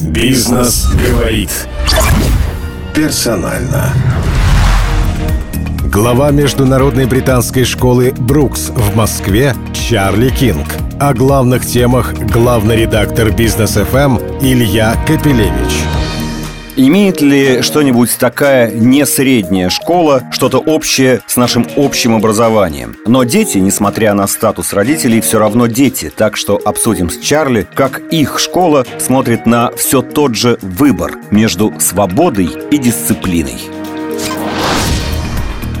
Бизнес говорит. Персонально. Глава международной британской школы Брукс в Москве Чарли Кинг. О главных темах главный редактор Business FM Илья Копелевич. Имеет ли что-нибудь такая не средняя школа, что-то общее с нашим общим образованием? Но дети, несмотря на статус родителей, все равно дети, так что обсудим с Чарли, как их школа смотрит на все тот же выбор между свободой и дисциплиной.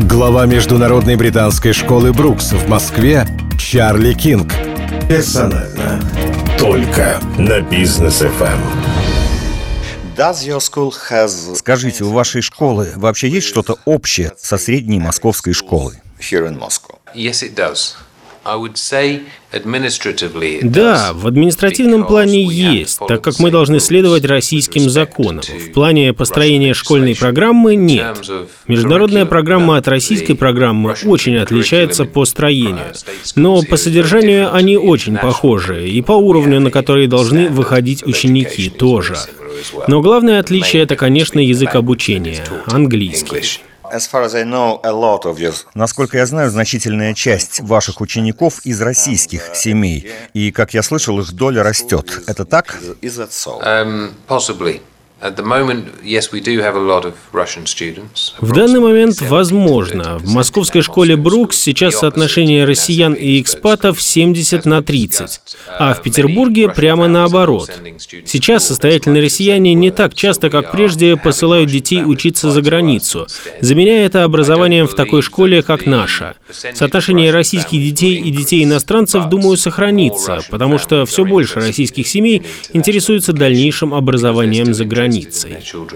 Глава международной британской школы Брукс в Москве Чарли Кинг. Персонально. Только на Business FM. Скажите, у вашей школы вообще есть что-то общее со средней московской школой? Да, в административном плане есть, так как мы должны следовать российским законам. В плане построения школьной программы нет. Международная программа от российской программы очень отличается по строению, но по содержанию они очень похожи, и по уровню, на который должны выходить ученики, тоже. Но главное отличие – это, конечно, язык обучения – английский. Насколько я знаю, значительная часть ваших учеников из российских семей, и, как я слышал, их доля растет. Это так? В данный момент возможно. В московской школе Брукс сейчас соотношение россиян и экспатов 70/30, а в Петербурге прямо наоборот. Сейчас состоятельные россияне не так часто, как прежде, посылают детей учиться за границу, заменяя это образованием в такой школе, как наша. Соотношение российских детей и детей иностранцев, думаю, сохранится, потому что все больше российских семей интересуются дальнейшим образованием за границей. Что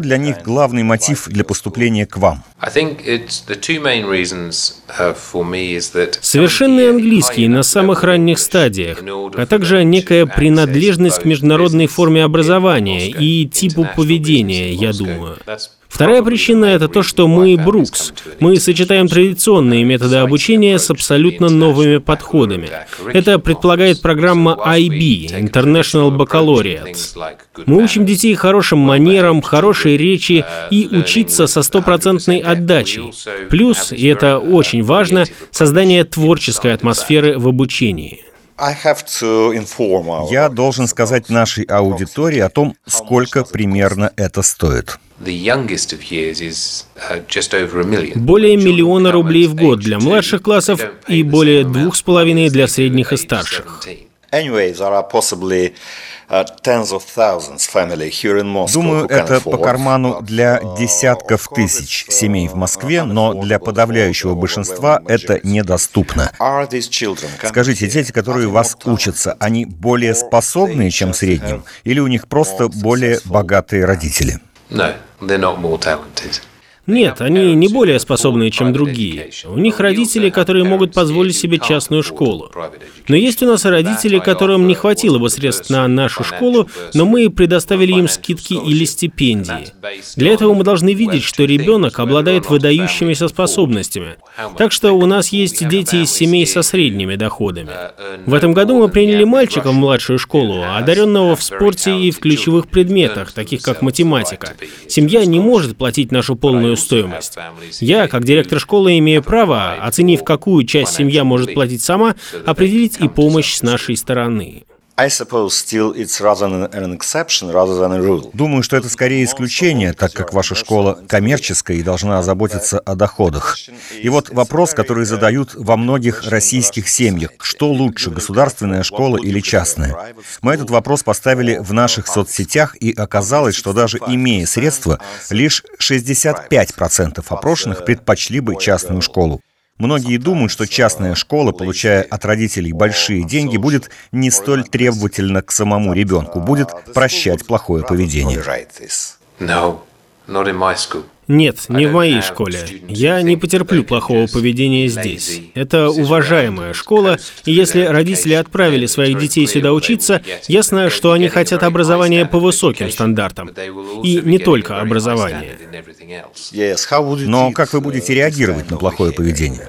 для них главный мотив для поступления к вам? Совершенный английский на самых ранних стадиях, а также некая принадлежность к международной форме образования и типу поведения, я думаю. Вторая причина – это то, что мы Брукс. Мы сочетаем традиционные методы обучения с абсолютно новыми подходами. Это предполагает программа IB – International Baccalaureate. Мы учим детей хорошим манерам, хорошей речи и учиться со стопроцентной отдачей. Плюс, и это очень важно, создание творческой атмосферы в обучении. Я должен сказать нашей аудитории о том, сколько примерно это стоит. Более 1 миллион рублей в год для младших классов и более 2,5 для средних и старших. Думаю, это по карману для десятков тысяч семей в Москве, но для подавляющего большинства это недоступно. Скажите, дети, которые у вас учатся, они более способные, чем в среднем, или у них просто более богатые родители? Нет, они не более способные, чем другие. У них родители, которые могут позволить себе частную школу. Но есть у нас и родители, которым не хватило бы средств на нашу школу, но мы предоставили им скидки или стипендии. Для этого мы должны видеть, что ребенок обладает выдающимися способностями. Так что у нас есть дети из семей со средними доходами. В этом году мы приняли мальчика в младшую школу, одаренного в спорте и в ключевых предметах, таких как математика. Семья не может платить нашу полную стоимость. Я, как директор школы, имею право, оценив, какую часть семья может платить сама, определить и помощь с нашей стороны. Думаю, что это скорее исключение, так как ваша школа коммерческая и должна заботиться о доходах. И вот вопрос, который задают во многих российских семьях: что лучше, государственная школа или частная? Мы этот вопрос поставили в наших соцсетях, и оказалось, что даже имея средства, лишь 65% опрошенных предпочли бы частную школу. Многие думают, что частная школа, получая от родителей большие деньги, будет не столь требовательна к самому ребенку, будет прощать плохое поведение. Нет, не в моей школе. Я не потерплю плохого поведения здесь. Это уважаемая школа, и если родители отправили своих детей сюда учиться, ясно, что они хотят образования по высоким стандартам. И не только образование. Но как вы будете реагировать на плохое поведение?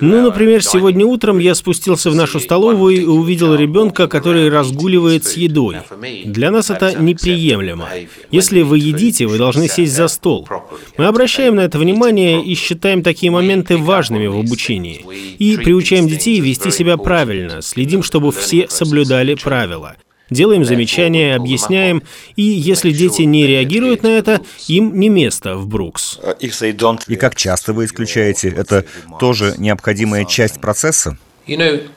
Ну, например, сегодня утром я спустился в нашу столовую и увидел ребенка, который разгуливает с едой. Для нас это неприемлемо. Если вы едите, вы должны сесть за стол. Мы обращаем на это внимание и считаем такие моменты важными в обучении. И приучаем детей вести себя правильно, следим, чтобы все соблюдали правила. Делаем замечания, объясняем, и если дети не реагируют на это, им не место в Брукс. И как часто вы исключаете? Это тоже необходимая часть процесса? Вы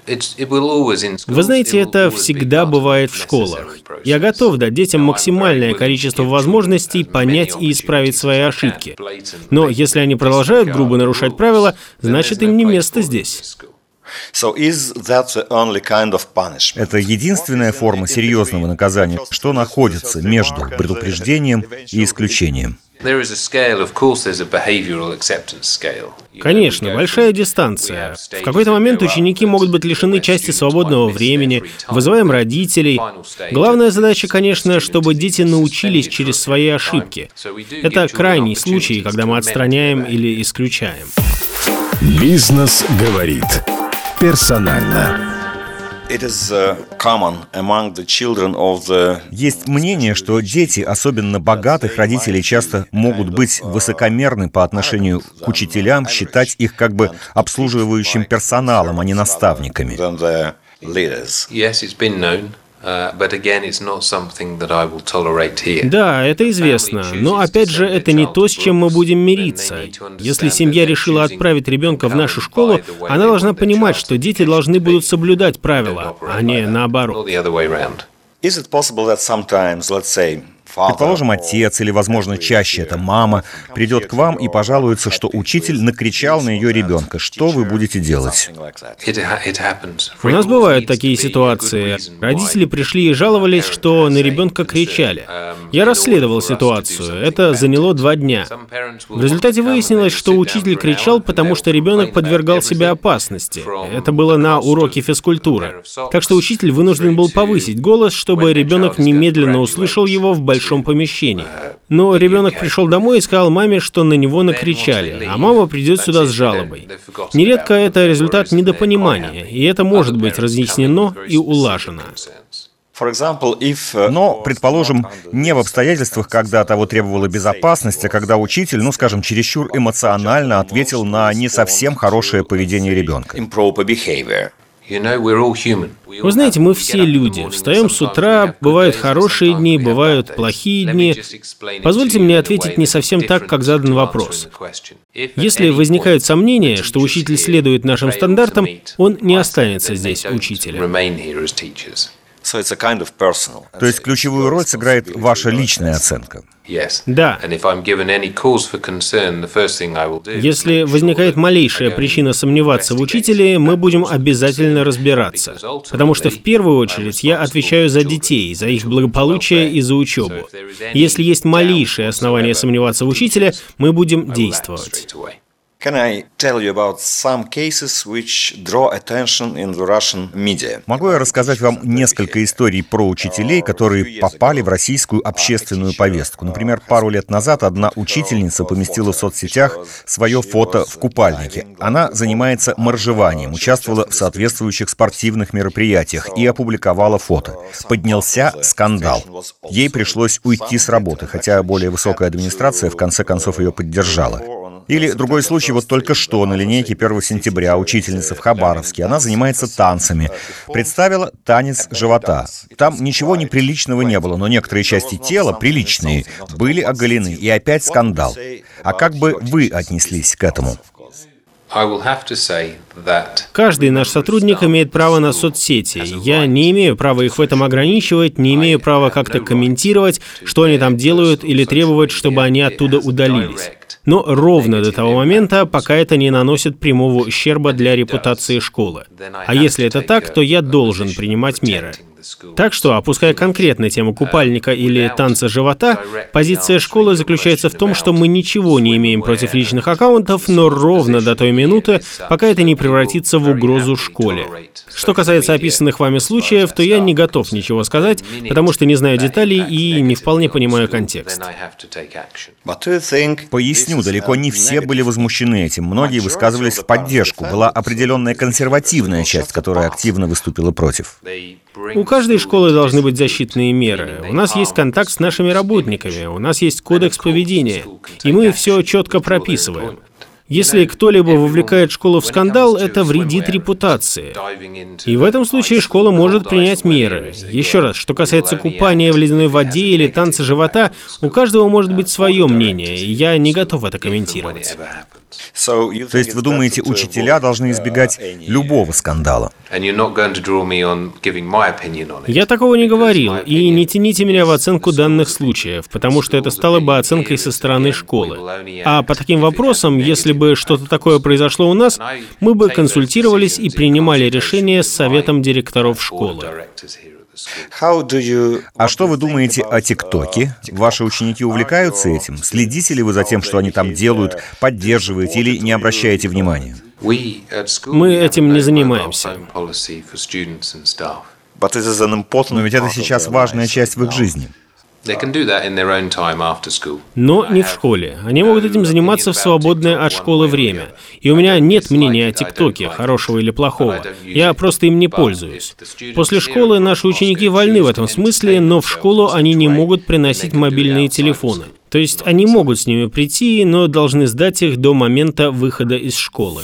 знаете, это всегда бывает в школах. Я готов дать детям максимальное количество возможностей понять и исправить свои ошибки. Но если они продолжают грубо нарушать правила, значит, им не место здесь. Это единственная форма серьезного наказания, что находится между предупреждением и исключением. Конечно, большая дистанция. В какой-то момент ученики могут быть лишены части свободного времени, вызываем родителей. Главная задача, конечно, чтобы дети научились через свои ошибки. Это крайний случай, когда мы отстраняем или исключаем. Бизнес говорит. Персонально. Есть мнение, что дети, особенно богатых родителей, часто могут быть высокомерны по отношению к учителям, считать их как бы обслуживающим персоналом, а не наставниками. Да, это известно, но опять же, это не то, с чем мы будем мириться. Если семья решила отправить ребенка в нашу школу, она должна понимать, что дети должны будут соблюдать правила, а не наоборот. Предположим, отец или, возможно, чаще это мама придет к вам и пожалуется, что учитель накричал на ее ребенка. Что вы будете делать? У нас бывают такие ситуации. Родители пришли и жаловались, что на ребенка кричали. Я расследовал ситуацию. Это заняло 2 дня. В результате выяснилось, что учитель кричал, потому что ребенок подвергал себя опасности. Это было на уроке физкультуры. Так что учитель вынужден был повысить голос, чтобы ребенок немедленно услышал его в большом помещении. Но ребенок пришел домой и сказал маме, что на него накричали, а мама придет сюда с жалобой. Нередко это результат недопонимания, и это может быть разъяснено и улажено. Но, предположим, не в обстоятельствах, когда того требовала безопасность, а когда учитель, ну, скажем, чересчур эмоционально ответил на не совсем хорошее поведение ребенка. Вы знаете, мы все люди. Встаем с утра, бывают хорошие дни, бывают плохие дни. Позвольте мне ответить не совсем так, как задан вопрос. Если возникают сомнения, что учитель следует нашим стандартам, он не останется здесь учителем. То есть ключевую роль сыграет ваша личная оценка. Да. Если возникает малейшая причина сомневаться в учителе, мы будем обязательно разбираться. Потому что в первую очередь я отвечаю за детей, за их благополучие и за учебу. Если есть малейшее основание сомневаться в учителе, мы будем действовать. Могу я рассказать вам несколько историй про учителей, которые попали в российскую общественную повестку? Например, пару лет назад одна учительница поместила в соцсетях свое фото в купальнике. Она занимается моржеванием, участвовала в соответствующих спортивных мероприятиях и опубликовала фото. Поднялся скандал. Ей пришлось уйти с работы, хотя более высокая администрация в конце концов ее поддержала. Или другой случай, вот только что на линейке 1 сентября учительница в Хабаровске, она занимается танцами, представила танец живота. Там ничего неприличного не было, но некоторые части тела, приличные, были оголены, и опять скандал. А как бы вы отнеслись к этому? Каждый наш сотрудник имеет право на соцсети. Я не имею права их в этом ограничивать, не имею права как-то комментировать, что они там делают, или требовать, чтобы они оттуда удалились. Но ровно до того момента, пока это не наносит прямого ущерба для репутации школы. А если это так, то я должен принимать меры. Так что, опуская конкретно тему купальника или танца живота, позиция школы заключается в том, что мы ничего не имеем против личных аккаунтов, но ровно до той минуты, пока это не превратится в угрозу школе. Что касается описанных вами случаев, то я не готов ничего сказать, потому что не знаю деталей и не вполне понимаю контекст. Поясню, далеко не все были возмущены этим. Многие высказывались в поддержку. Была определенная консервативная часть, которая активно выступила против. У каждой школы должны быть защитные меры. У нас есть контакт с нашими работниками, у нас есть кодекс поведения, и мы все четко прописываем. Если кто-либо вовлекает школу в скандал, это вредит репутации. И в этом случае школа может принять меры. Еще раз, что касается купания в ледяной воде или танца живота, у каждого может быть свое мнение, и я не готов это комментировать. То есть вы думаете, учителя должны избегать любого скандала? Я такого не говорил, и не тяните меня в оценку данных случаев, потому что это стало бы оценкой со стороны школы. А по таким вопросам, если бы что-то такое произошло у нас, мы бы консультировались и принимали решение с советом директоров школы. А что вы думаете о ТикТоке? Ваши ученики увлекаются этим? Следите ли вы за тем, что они там делают, поддерживаете или не обращаете внимания? Мы этим не занимаемся. Но ведь это сейчас важная часть в их жизни. Но не в школе. Они могут этим заниматься в свободное от школы время. И у меня нет мнения о ТикТоке, хорошего или плохого. Я просто им не пользуюсь. После школы наши ученики вольны в этом смысле, но в школу они не могут приносить мобильные телефоны. То есть они могут с ними прийти, но должны сдать их до момента выхода из школы.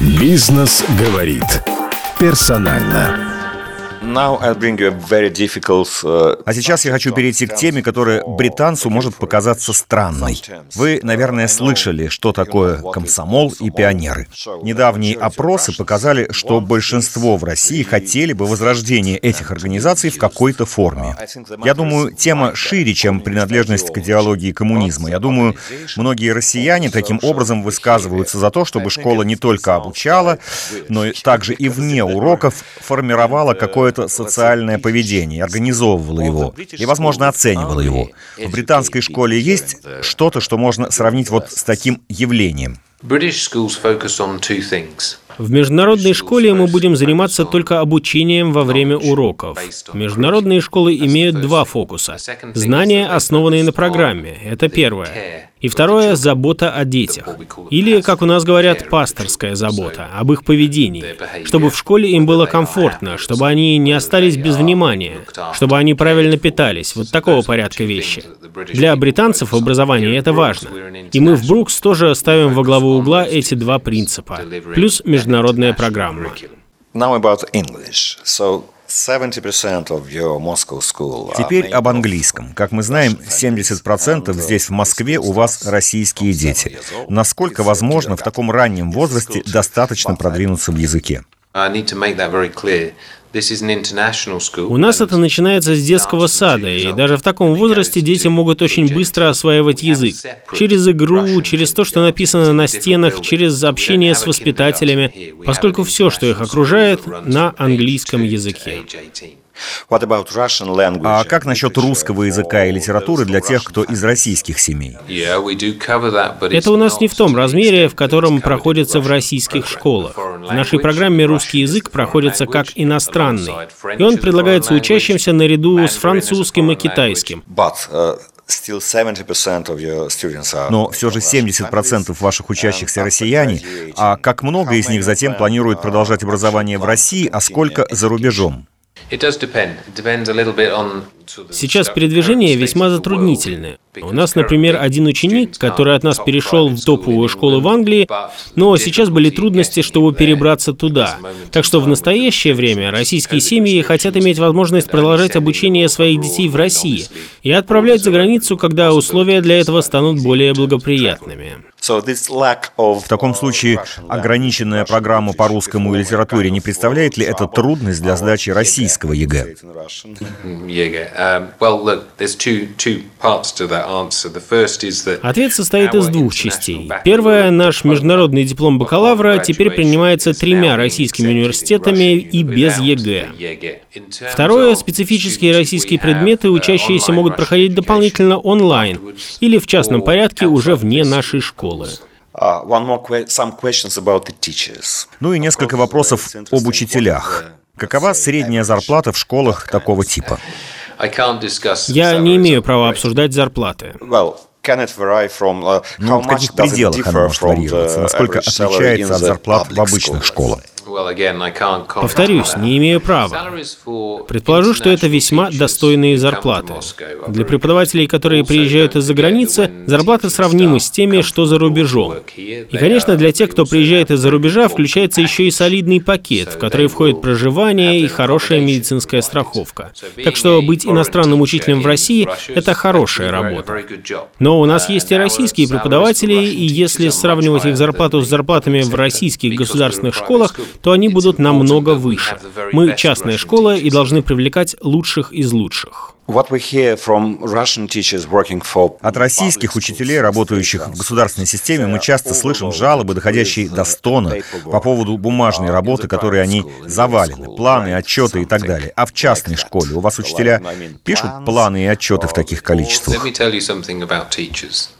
Бизнес говорит. Персонально. А сейчас я хочу перейти к теме, которая британцу может показаться странной. Вы, наверное, слышали, что такое комсомол и пионеры. Недавние опросы показали, что большинство в России хотели бы возрождения этих организаций в какой-то форме. Я думаю, тема шире, чем принадлежность к идеологии коммунизма. Я думаю, многие россияне таким образом высказываются за то, чтобы школа не только обучала, но также и вне уроков формировала какое-то социальное поведение, организовывала его и, возможно, оценивала его. В британской школе есть что-то, что можно сравнить вот с таким явлением. В международной школе мы будем заниматься только обучением во время уроков. Международные школы имеют два фокуса. Знания, основанные на программе, это первое. И второе – забота о детях. Или, как у нас говорят, пасторская забота, об их поведении. Чтобы в школе им было комфортно, чтобы они не остались без внимания, чтобы они правильно питались, вот такого порядка вещи. Для британцев образование – это важно. И мы в Брукс тоже ставим во главу угла эти два принципа. Плюс международная программа. 70% of your Moscow school. Теперь об английском. Как мы знаем, 70% здесь, в Москве, у вас российские дети. Насколько возможно в таком раннем возрасте достаточно продвинуться в языке? У нас это начинается с детского сада, и даже в таком возрасте дети могут очень быстро осваивать язык. Через игру, через то, что написано на стенах, через общение с воспитателями, поскольку все, что их окружает, на английском языке. А как насчет русского языка и литературы для тех, кто из российских семей? Это у нас не в том размере, в котором проходится в российских школах. В нашей программе русский язык проходится как иностранный, и он предлагается учащимся наряду с французским и китайским. Но все же 70% ваших учащихся россияне, а как много из них затем планируют продолжать образование в России, а сколько за рубежом? Сейчас передвижения весьма затруднительны. У нас, например, один ученик, который от нас перешел в топовую школу в Англии, но сейчас были трудности, чтобы перебраться туда. Так что в настоящее время российские семьи хотят иметь возможность продолжать обучение своих детей в России и отправлять за границу, когда условия для этого станут более благоприятными. В таком случае ограниченная программа по русскому и литературе не представляет ли это трудность для сдачи российского ЕГЭ? Ответ состоит из двух частей. Первое, наш международный диплом бакалавра теперь принимается 3 российскими университетами и без ЕГЭ. Второе, специфические российские предметы учащиеся могут проходить дополнительно онлайн или в частном порядке уже вне нашей школы. Ну и несколько вопросов об учителях. Какова средняя зарплата в школах такого типа? Я не имею права обсуждать зарплаты. Но в каких пределах она может варьироваться? Насколько отличается от зарплат в обычных школах? Повторюсь, не имею права. Предположу, что это весьма достойные зарплаты. Для преподавателей, которые приезжают из-за границы, зарплаты сравнимы с теми, что за рубежом. И, конечно, для тех, кто приезжает из-за рубежа, включается еще и солидный пакет, в который входит проживание и хорошая медицинская страховка. Так что быть иностранным учителем в России – это хорошая работа. Но у нас есть и российские преподаватели, и если сравнивать их зарплату с зарплатами в российских государственных школах, то они будут намного выше. Мы частная школа и должны привлекать лучших из лучших. От российских учителей, работающих в государственной системе, мы часто слышим жалобы, доходящие до стона, по поводу бумажной работы, которой они завалены, планы, отчеты и так далее. А в частной школе у вас учителя пишут планы и отчеты в таких количествах?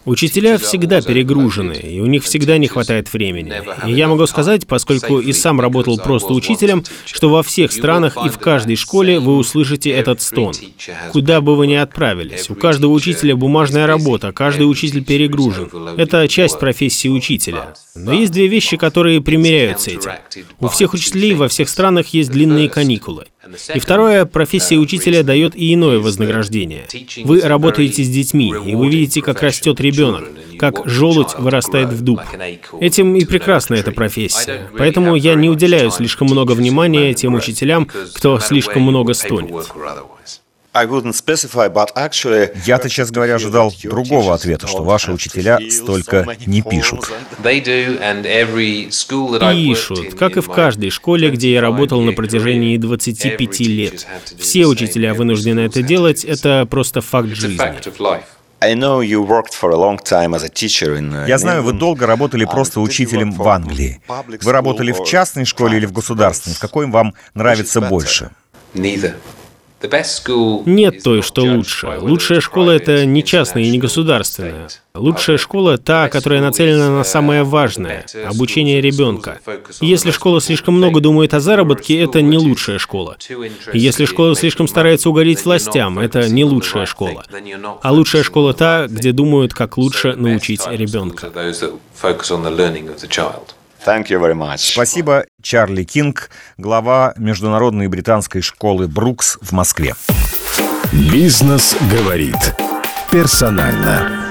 Учителя всегда перегружены, и у них всегда не хватает времени. И я могу сказать, поскольку и сам работал просто учителем, что во всех странах и в каждой школе вы услышите этот стон. Куда бы вы ни отправились, у каждого учителя бумажная работа, каждый учитель перегружен. Это часть профессии учителя. Но есть две вещи, которые примиряют с этим. У всех учителей во всех странах есть длинные каникулы. И второе, профессия учителя дает и иное вознаграждение. Вы работаете с детьми, и вы видите, как растет ребенок, как желудь вырастает в дуб. Этим и прекрасна эта профессия. Поэтому я не уделяю слишком много внимания тем учителям, кто слишком много стонет. Я-то, честно говоря, ожидал другого ответа, что ваши учителя столько не пишут. Пишут, как и в каждой школе, где я работал на протяжении 25 лет. Все учителя вынуждены это делать, это просто факт жизни. Я знаю, вы долго работали просто учителем в Англии. Вы работали в частной школе или в государственной? В какой вам нравится больше? Нет той, что лучше. Лучшая школа — это не частная и не государственная. Лучшая школа — та, которая нацелена на самое важное — обучение ребенка. Если школа слишком много думает о заработке, это не лучшая школа. Если школа слишком старается угодить властям, это не лучшая школа. А лучшая школа — та, где думают, как лучше научить ребенка. Спасибо, Чарли Кинг, глава Международной британской школы Брукс в Москве. Бизнес говорит персонально.